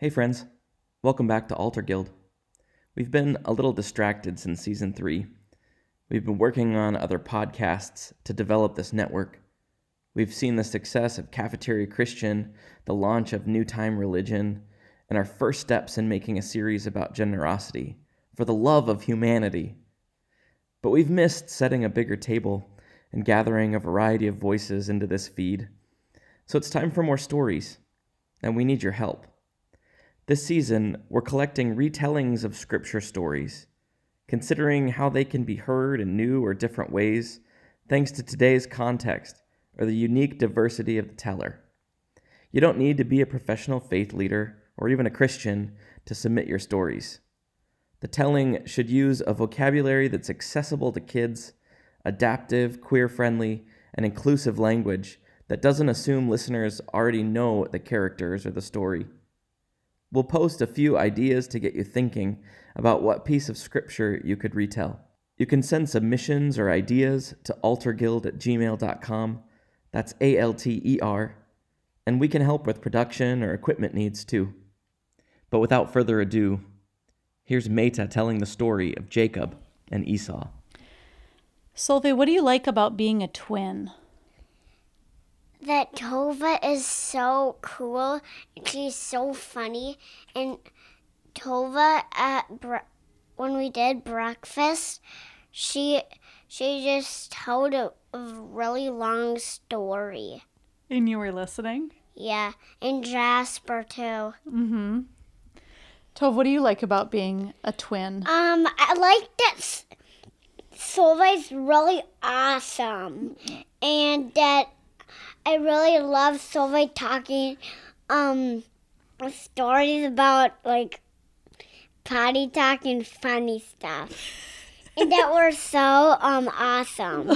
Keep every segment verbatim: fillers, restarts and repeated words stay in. Hey friends, welcome back to Altar Guild. We've been a little distracted since season three. We've been working on other podcasts to develop this network. We've seen the success of Cafeteria Christian, the launch of New Time Religion, and our first steps in making a series about generosity, for the love of humanity. But we've missed setting a bigger table and gathering a variety of voices into this feed. So it's time for more stories, and we need your help. This season, we're collecting retellings of scripture stories, considering how they can be heard in new or different ways, thanks to today's context or the unique diversity of the teller. You don't need to be a professional faith leader or even a Christian to submit your stories. The telling should use a vocabulary that's accessible to kids, adaptive, queer-friendly, and inclusive language that doesn't assume listeners already know the characters or the story. We'll post a few ideas to get you thinking about what piece of scripture you could retell. You can send submissions or ideas to alter guild at gmail dot com. That's A L T E R. And we can help with production or equipment needs too. But without further ado, here's Meita telling the story of Jacob and Esau. Solveig, what do you like about being a twin? That Tova is so cool. She's so funny. And Tova, at br- when we did breakfast, she she just told a really long story. And you were listening? Yeah, and Jasper too. Mm-hmm. Tova, what do you like about being a twin? Um, I like that Solveig's really awesome, and that I really love Solveig talking um, stories about, like, potty talk and funny stuff. And that were so um, awesome.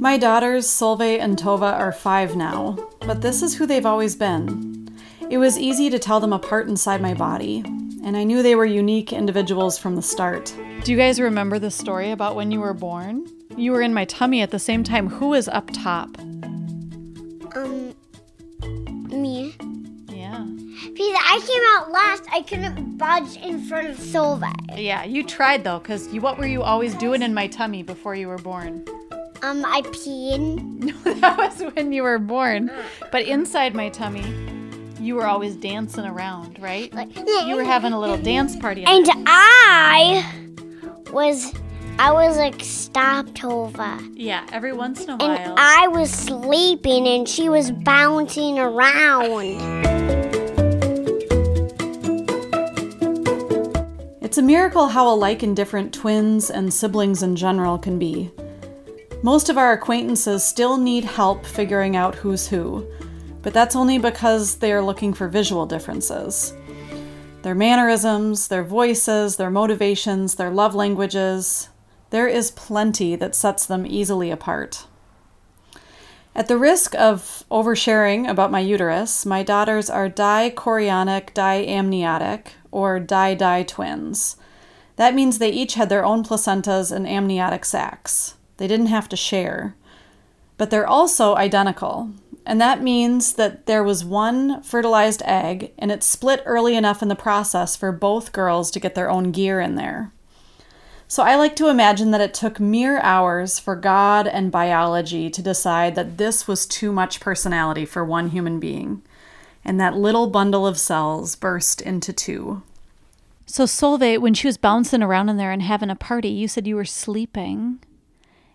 My daughters, Solveig and Tova, are five now, but this is who they've always been. It was easy to tell them apart inside my body, and I knew they were unique individuals from the start. Do you guys remember the story about when you were born? You were in my tummy at the same time. Who was up top? Um, me. Yeah. Because I came out last. I couldn't budge in front of Solveig. Yeah, you tried though, because what were you always doing in my tummy before you were born? Um, I peed. No, that was when you were born. But inside my tummy, you were always dancing around, right? Like, you were having a little dance party. And there. I... was I was like stopped over. Yeah, every once in a while. And I was sleeping and she was bouncing around. It's a miracle how alike and different twins and siblings in general can be. Most of our acquaintances still need help figuring out who's who, but that's only because they are looking for visual differences. Their mannerisms, their voices, their motivations, their love languages. There is plenty that sets them easily apart. At the risk of oversharing about my uterus, my daughters are dichorionic diamniotic, or di-di twins. That means they each had their own placentas and amniotic sacs. They didn't have to share. But they're also identical. And that means that there was one fertilized egg, and it split early enough in the process for both girls to get their own gear in there. So I like to imagine that it took mere hours for God and biology to decide that this was too much personality for one human being. And that little bundle of cells burst into two. So Solveig, when she was bouncing around in there and having a party, you said you were sleeping.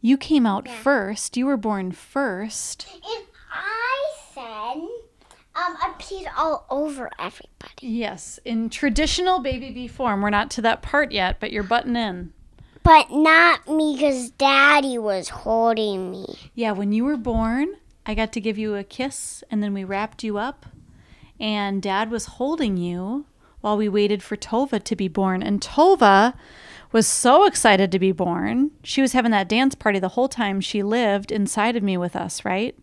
You came out yeah. first. You were born first. It- I said, um, I peed all over everybody. Yes, in traditional baby bee form. We're not to that part yet, but you're butting in. But not me, because Daddy was holding me. Yeah, when you were born, I got to give you a kiss, and then we wrapped you up. And Dad was holding you while we waited for Tova to be born. And Tova was so excited to be born. She was having that dance party the whole time she lived inside of me with us, right?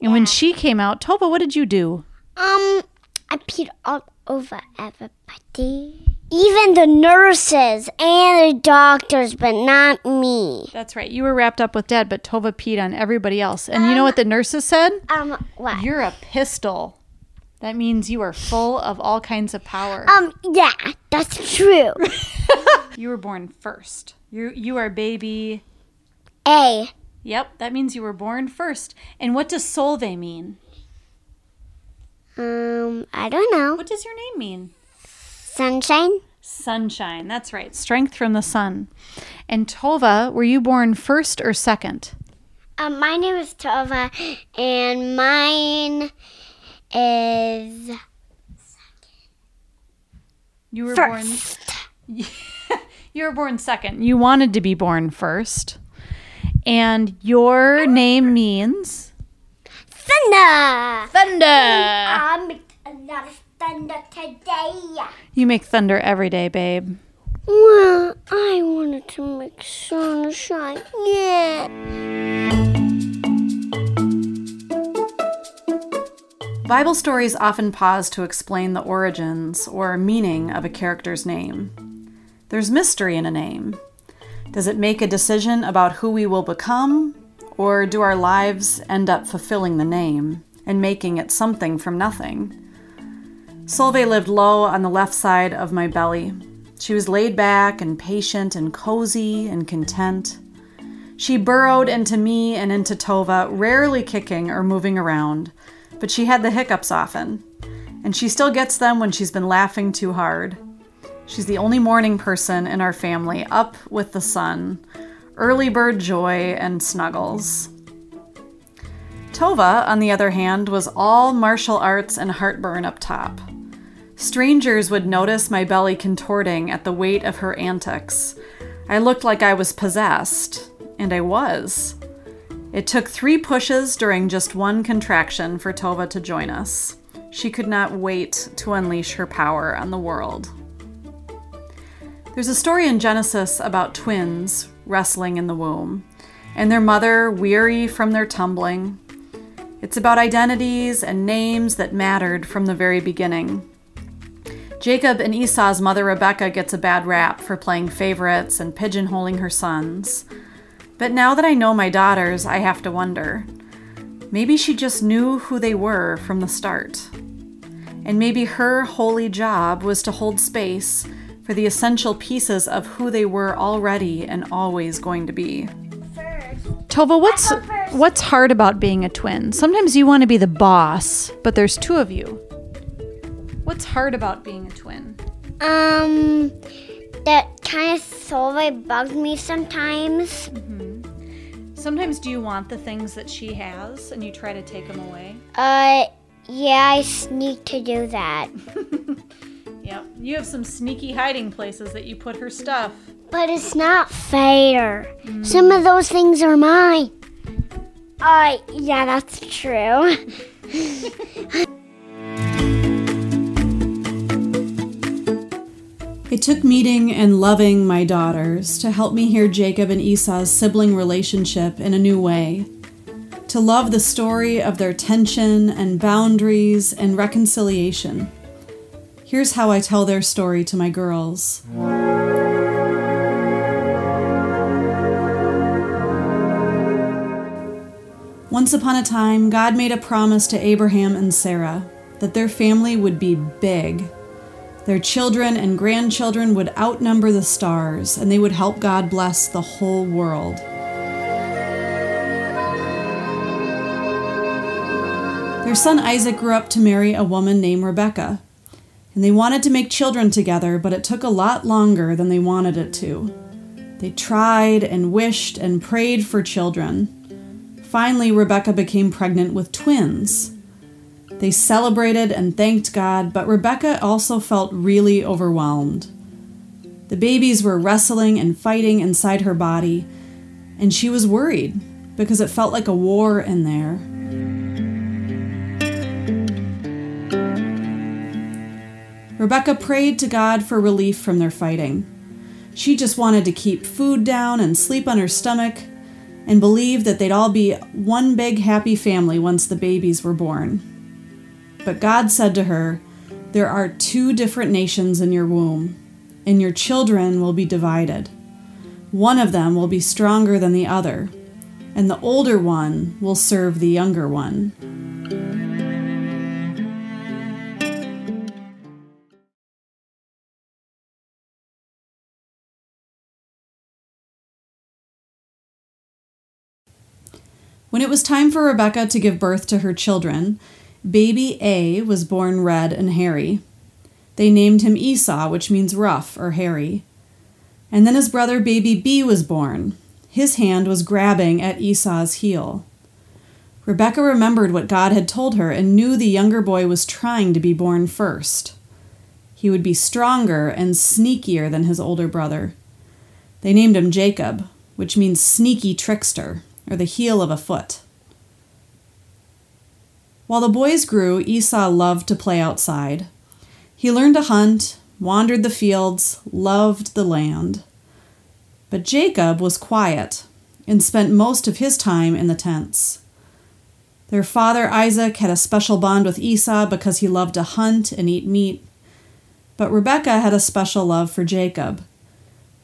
And yeah. when she came out, Tova, what did you do? Um, I peed all over everybody. Even the nurses and the doctors, but not me. That's right. You were wrapped up with Dad, but Tova peed on everybody else. And um, you know what the nurses said? Um, what? You're a pistol. That means you are full of all kinds of power. Um, yeah, that's true. You were born first. You you are baby... A. Yep, that means you were born first. And what does Solveig mean? Um, I don't know. What does your name mean? Sunshine. Sunshine, that's right. Strength from the sun. And Tova, were you born first or second? Um, my name is Tova, and mine... is second. You were first. born You were born second. You wanted to be born first. And your name means thunder. Thunder. I make a lot of thunder today. You make thunder every day, babe. Well, I wanted to make sunshine. Yeah. Bible stories often pause to explain the origins or meaning of a character's name. There's mystery in a name. Does it make a decision about who we will become, or do our lives end up fulfilling the name and making it something from nothing? Solveig lived low on the left side of my belly. She was laid back and patient and cozy and content. She burrowed into me and into Tova, rarely kicking or moving around. But she had the hiccups often, and she still gets them when she's been laughing too hard. She's the only morning person in our family, up with the sun, early bird joy and snuggles. Tova, on the other hand, was all martial arts and heartburn up top. Strangers would notice my belly contorting at the weight of her antics. I looked like I was possessed, and I was. It took three pushes during just one contraction for Tova to join us. She could not wait to unleash her power on the world. There's a story in Genesis about twins wrestling in the womb, and their mother weary from their tumbling. It's about identities and names that mattered from the very beginning. Jacob and Esau's mother Rebekah gets a bad rap for playing favorites and pigeonholing her sons. But now that I know my daughters, I have to wonder. Maybe she just knew who they were from the start. And maybe her holy job was to hold space for the essential pieces of who they were already and always going to be. First. Tova, what's first. what's hard about being a twin? Sometimes you want to be the boss, but there's two of you. What's hard about being a twin? Um, that kind of Solveig bugs me sometimes. Mm-hmm. Sometimes do you want the things that she has and you try to take them away? Uh, yeah, I sneak to do that. Yep, you have some sneaky hiding places that you put her stuff. But it's not fair. Mm. Some of those things are mine. Uh, yeah, that's true. It took meeting and loving my daughters to help me hear Jacob and Esau's sibling relationship in a new way, to love the story of their tension and boundaries and reconciliation. Here's how I tell their story to my girls. Once upon a time, God made a promise to Abraham and Sarah that their family would be big. Their children and grandchildren would outnumber the stars, and they would help God bless the whole world. Their son Isaac grew up to marry a woman named Rebekah, and they wanted to make children together, but it took a lot longer than they wanted it to. They tried and wished and prayed for children. Finally, Rebekah became pregnant with twins. They celebrated and thanked God, but Rebekah also felt really overwhelmed. The babies were wrestling and fighting inside her body, and she was worried because it felt like a war in there. Rebekah prayed to God for relief from their fighting. She just wanted to keep food down and sleep on her stomach and believed that they'd all be one big happy family once the babies were born. But God said to her, "There are two different nations in your womb. and your children will be divided. One of them will be stronger than the other, and the older one will serve the younger one. When it was time for Rebekah to give birth to her children, baby A was born red and hairy. They named him Esau, which means rough or hairy. And then his brother baby B was born. His hand was grabbing at Esau's heel. Rebekah remembered what God had told her and knew the younger boy was trying to be born first. He would be stronger and sneakier than his older brother. They named him Jacob, which means sneaky trickster, or the heel of a foot. While the boys grew, Esau loved to play outside. He learned to hunt, wandered the fields, loved the land. But Jacob was quiet and spent most of his time in the tents. Their father Isaac had a special bond with Esau because he loved to hunt and eat meat. But Rebekah had a special love for Jacob.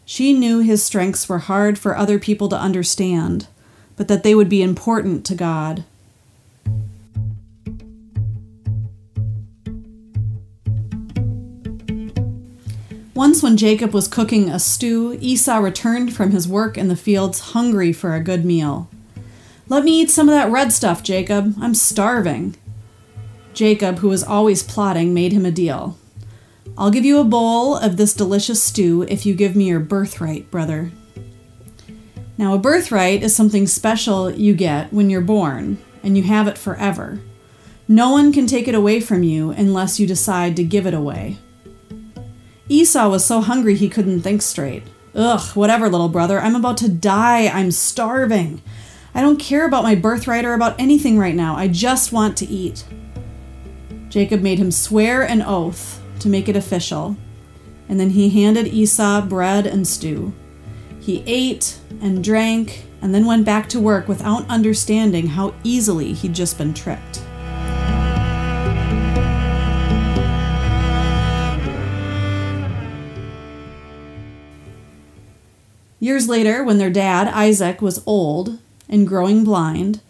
She knew his strengths were hard for other people to understand, but that they would be important to God. Once when Jacob was cooking a stew, Esau returned from his work in the fields hungry for a good meal. "Let me eat some of that red stuff, Jacob. I'm starving." Jacob, who was always plotting, made him a deal. "I'll give you a bowl of this delicious stew if you give me your birthright, brother." Now, a birthright is something special you get when you're born, and you have it forever. No one can take it away from you unless you decide to give it away. Esau was so hungry he couldn't think straight. "Ugh, whatever, little brother. I'm about to die. I'm starving. I don't care about my birthright or about anything right now. I just want to eat." Jacob made him swear an oath to make it official, and then he handed Esau bread and stew. He ate and drank and then went back to work without understanding how easily he'd just been tricked. Years later, when their dad, Isaac, was old and growing blind,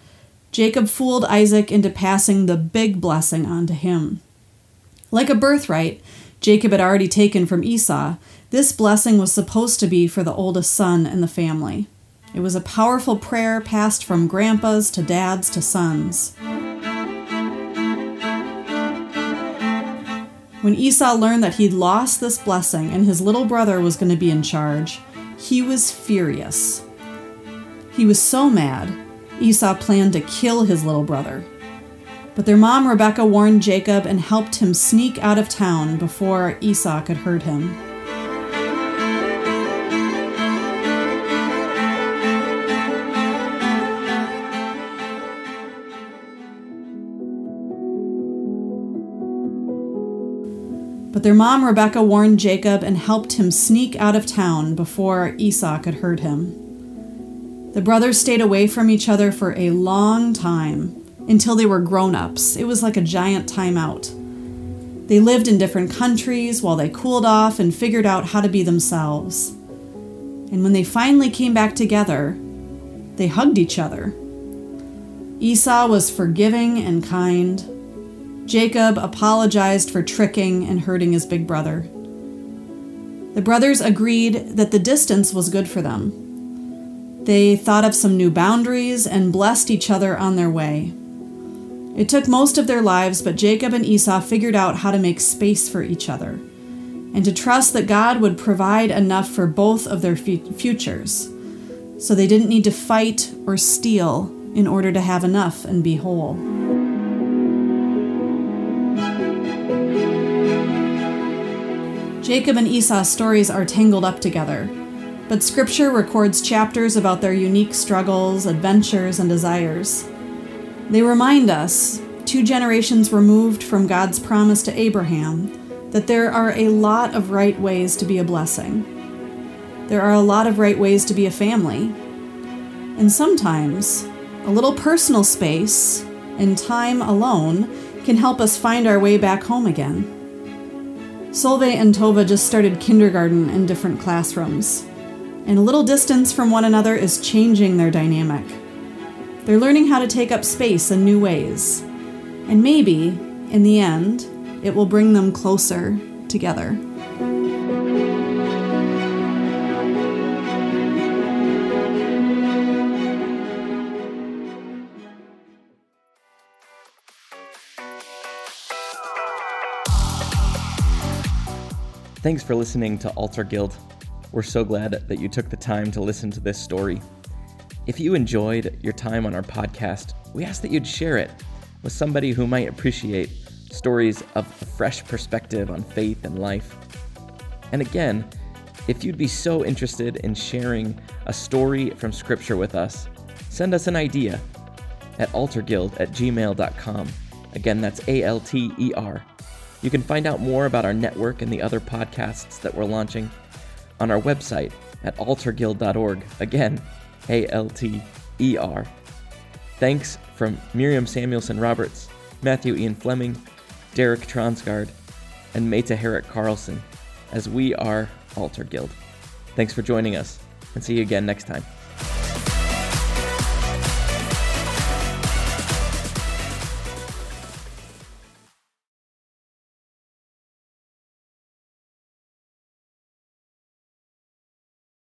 Jacob fooled Isaac into passing the big blessing on to him. Like a birthright Jacob had already taken from Esau, this blessing was supposed to be for the oldest son in the family. It was a powerful prayer passed from grandpas to dads to sons. When Esau learned that he'd lost this blessing and his little brother was going to be in charge, he was furious. He was so mad, Esau planned to kill his little brother. But their mom Rebekah warned Jacob and helped him sneak out of town before Esau could hurt him. But their mom Rebekah warned Jacob and helped him sneak out of town before Esau could hurt him. The brothers stayed away from each other for a long time, until they were grown-ups. It was like a giant timeout. They lived in different countries while they cooled off and figured out how to be themselves. And when they finally came back together, they hugged each other. Esau was forgiving and kind. Jacob apologized for tricking and hurting his big brother. The brothers agreed that the distance was good for them. They thought of some new boundaries and blessed each other on their way. It took most of their lives, but Jacob and Esau figured out how to make space for each other and to trust that God would provide enough for both of their futures, so they didn't need to fight or steal in order to have enough and be whole. Jacob and Esau's stories are tangled up together, but Scripture records chapters about their unique struggles, adventures, and desires. They remind us, two generations removed from God's promise to Abraham, that there are a lot of right ways to be a blessing. There are a lot of right ways to be a family. And sometimes, a little personal space and time alone can help us find our way back home again. Solveig and Tova just started kindergarten in different classrooms, and a little distance from one another is changing their dynamic. They're learning how to take up space in new ways, and maybe, in the end, it will bring them closer together. Thanks for listening to Altar Guild. We're so glad that you took the time to listen to this story. If you enjoyed your time on our podcast, we ask that you'd share it with somebody who might appreciate stories of a fresh perspective on faith and life. And again, if you'd be so interested in sharing a story from Scripture with us, send us an idea at alter guild at gmail dot com. Again, that's A L T E R. You can find out more about our network and the other podcasts that we're launching on our website at alter guild dot org. Again, A L T E R. Thanks from Miriam Samuelson-Roberts, Matthew Ian Fleming, Derek Tronsgaard, and Meita Herrick Carlson, as we are Altar Guild. Thanks for joining us, and see you again next time.